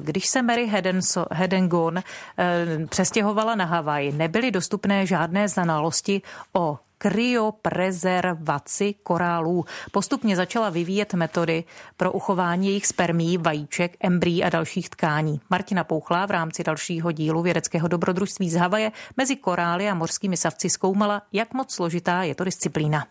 Když se Mary Hagedorn přestěhovala na Havaj, nebyly dostupné žádné znalosti o kryoprezervaci korálů. Postupně začala vyvíjet metody pro uchování jejich spermí, vajíček, embryí a dalších tkání. Martina Pouchlá v rámci dalšího dílu vědeckého dobrodružství z Havaje mezi korály a mořskými savci zkoumala, jak moc složitá je to disciplína.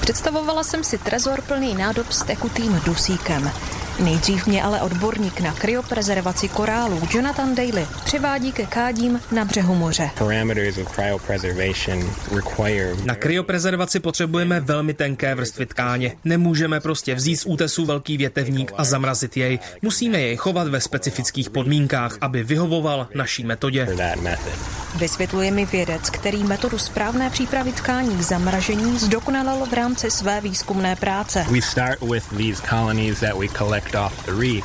Představovala jsem si trezor plný nádob s tekutým dusíkem. Nejdřív mě ale odborník na kryoprezervaci korálů Jonathan Daly přivádí ke kádím na břehu moře. Na kryoprezervaci potřebujeme velmi tenké vrstvy tkáně. Nemůžeme prostě vzít z útesu velký větevník a zamrazit jej. Musíme jej chovat ve specifických podmínkách, aby vyhovoval naší metodě. Vysvětluje mi vědec, který metodu správné přípravy tkání k zamražení zdokonalil v rámci své výzkumné práce.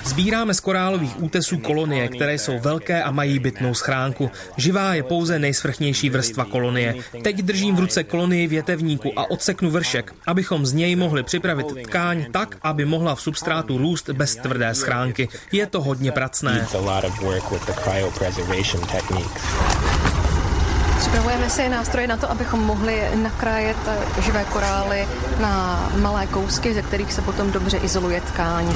Sbíráme z korálových útesů kolonie, které jsou velké a mají bytnou schránku. Živá je pouze nejsvrchnější vrstva kolonie. Teď držím v ruce kolonii větevníku a odseknu vršek, abychom z něj mohli připravit tkáň tak, aby mohla v substrátu růst bez tvrdé schránky. Je to hodně pracné. Připravujeme si nástroje na to, abychom mohli nakrájet živé korály na malé kousky, ze kterých se potom dobře izoluje tkáň.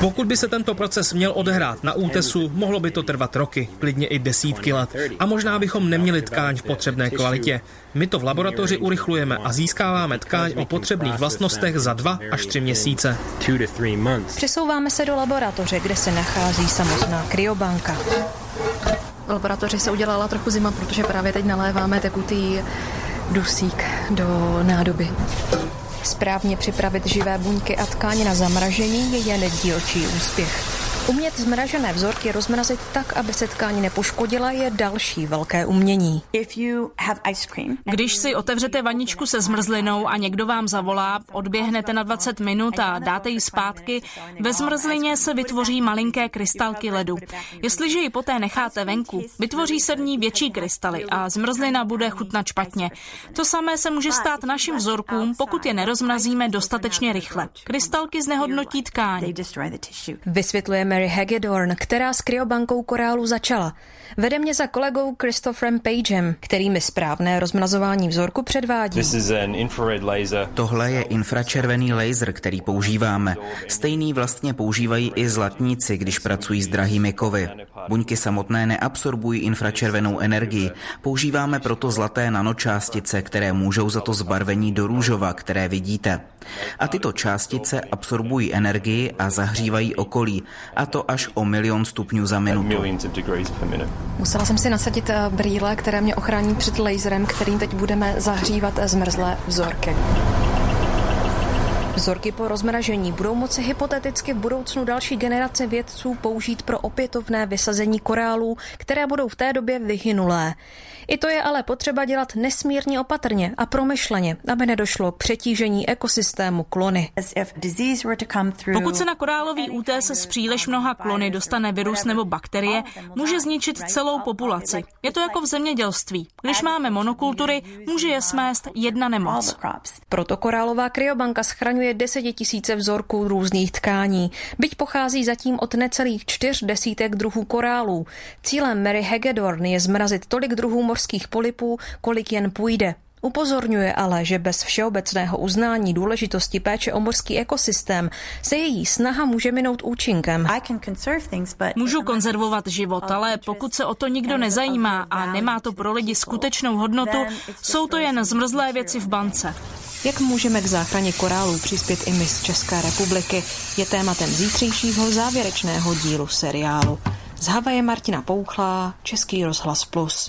Pokud by se tento proces měl odehrát na útesu, mohlo by to trvat roky, klidně i desítky let. A možná bychom neměli tkáň v potřebné kvalitě. My to v laboratoři urychlujeme a získáváme tkáň o potřebných vlastnostech za 2 až 3 měsíce. Přesouváme se do laboratoře, kde se nachází samotná kryobanka. V laboratoři se udělala trochu zima, protože právě teď naléváme tekutý dusík do nádoby. Správně připravit živé buňky a tkáně na zamražení je jen dílčí úspěch. Umět zmražené vzorky rozmrazit tak, aby se tkáň nepoškodila, je další velké umění. Když si otevřete vaničku se zmrzlinou a někdo vám zavolá, odběhnete na 20 minut a dáte ji zpátky, ve zmrzlině se vytvoří malinké krystalky ledu. Jestliže ji poté necháte venku, vytvoří se v ní větší krystaly a zmrzlina bude chutnat špatně. To samé se může stát našim vzorkům, pokud je nerozmrazíme dostatečně rychle. Krystalky znehodnotí tkáň. Vysvětlujeme Mary Hagedorn, která s kryobankou korálu začala. Vede mě za kolegou Christoferem Ramppagem, který mi správné rozmrazování vzorku předvádí. Tohle je infračervený laser, který používáme. Stejný vlastně používají i zlatníci, když pracují s drahými kovy. Buňky samotné neabsorbují infračervenou energii. Používáme proto zlaté nanočástice, které můžou za to zbarvení do růžova, které vidíte. A tyto částice absorbují energii a zahřívají okolí, a to až o 1 000 000 stupňů za minutu. Musela jsem si nasadit brýle, které mě ochrání před laserem, kterým teď budeme zahřívat zmrzlé vzorky. Vzorky po rozmražení budou moci hypoteticky v budoucnu další generace vědců použít pro opětovné vysazení korálů, které budou v té době vyhynulé. I to je ale potřeba dělat nesmírně opatrně a promyšleně, aby nedošlo k přetížení ekosystému klony. Pokud se na korálový útes z příliš mnoha klony dostane virus nebo bakterie, může zničit celou populaci. Je to jako v zemědělství. Když máme monokultury, může je smést jedna nemoc. Proto korálová kryobanka schraňuje 10 000 vzorků různých tkání, byť pochází zatím od necelých 4 desítek druhů korálů. Cílem Mary Hagedorn je zmrazit tolik druhů mořských polypů, kolik jen půjde. Upozorňuje ale, že bez všeobecného uznání důležitosti péče o mořský ekosystém se její snaha může minout účinkem. Můžu konzervovat život, ale pokud se o to nikdo nezajímá a nemá to pro lidi skutečnou hodnotu, jsou to jen zmrzlé věci v bance. Jak můžeme k záchraně korálů přispět i my z České republiky, je tématem zítřejšího závěrečného dílu seriálu. Z Havaje Martina Pouchlá, Český rozhlas Plus.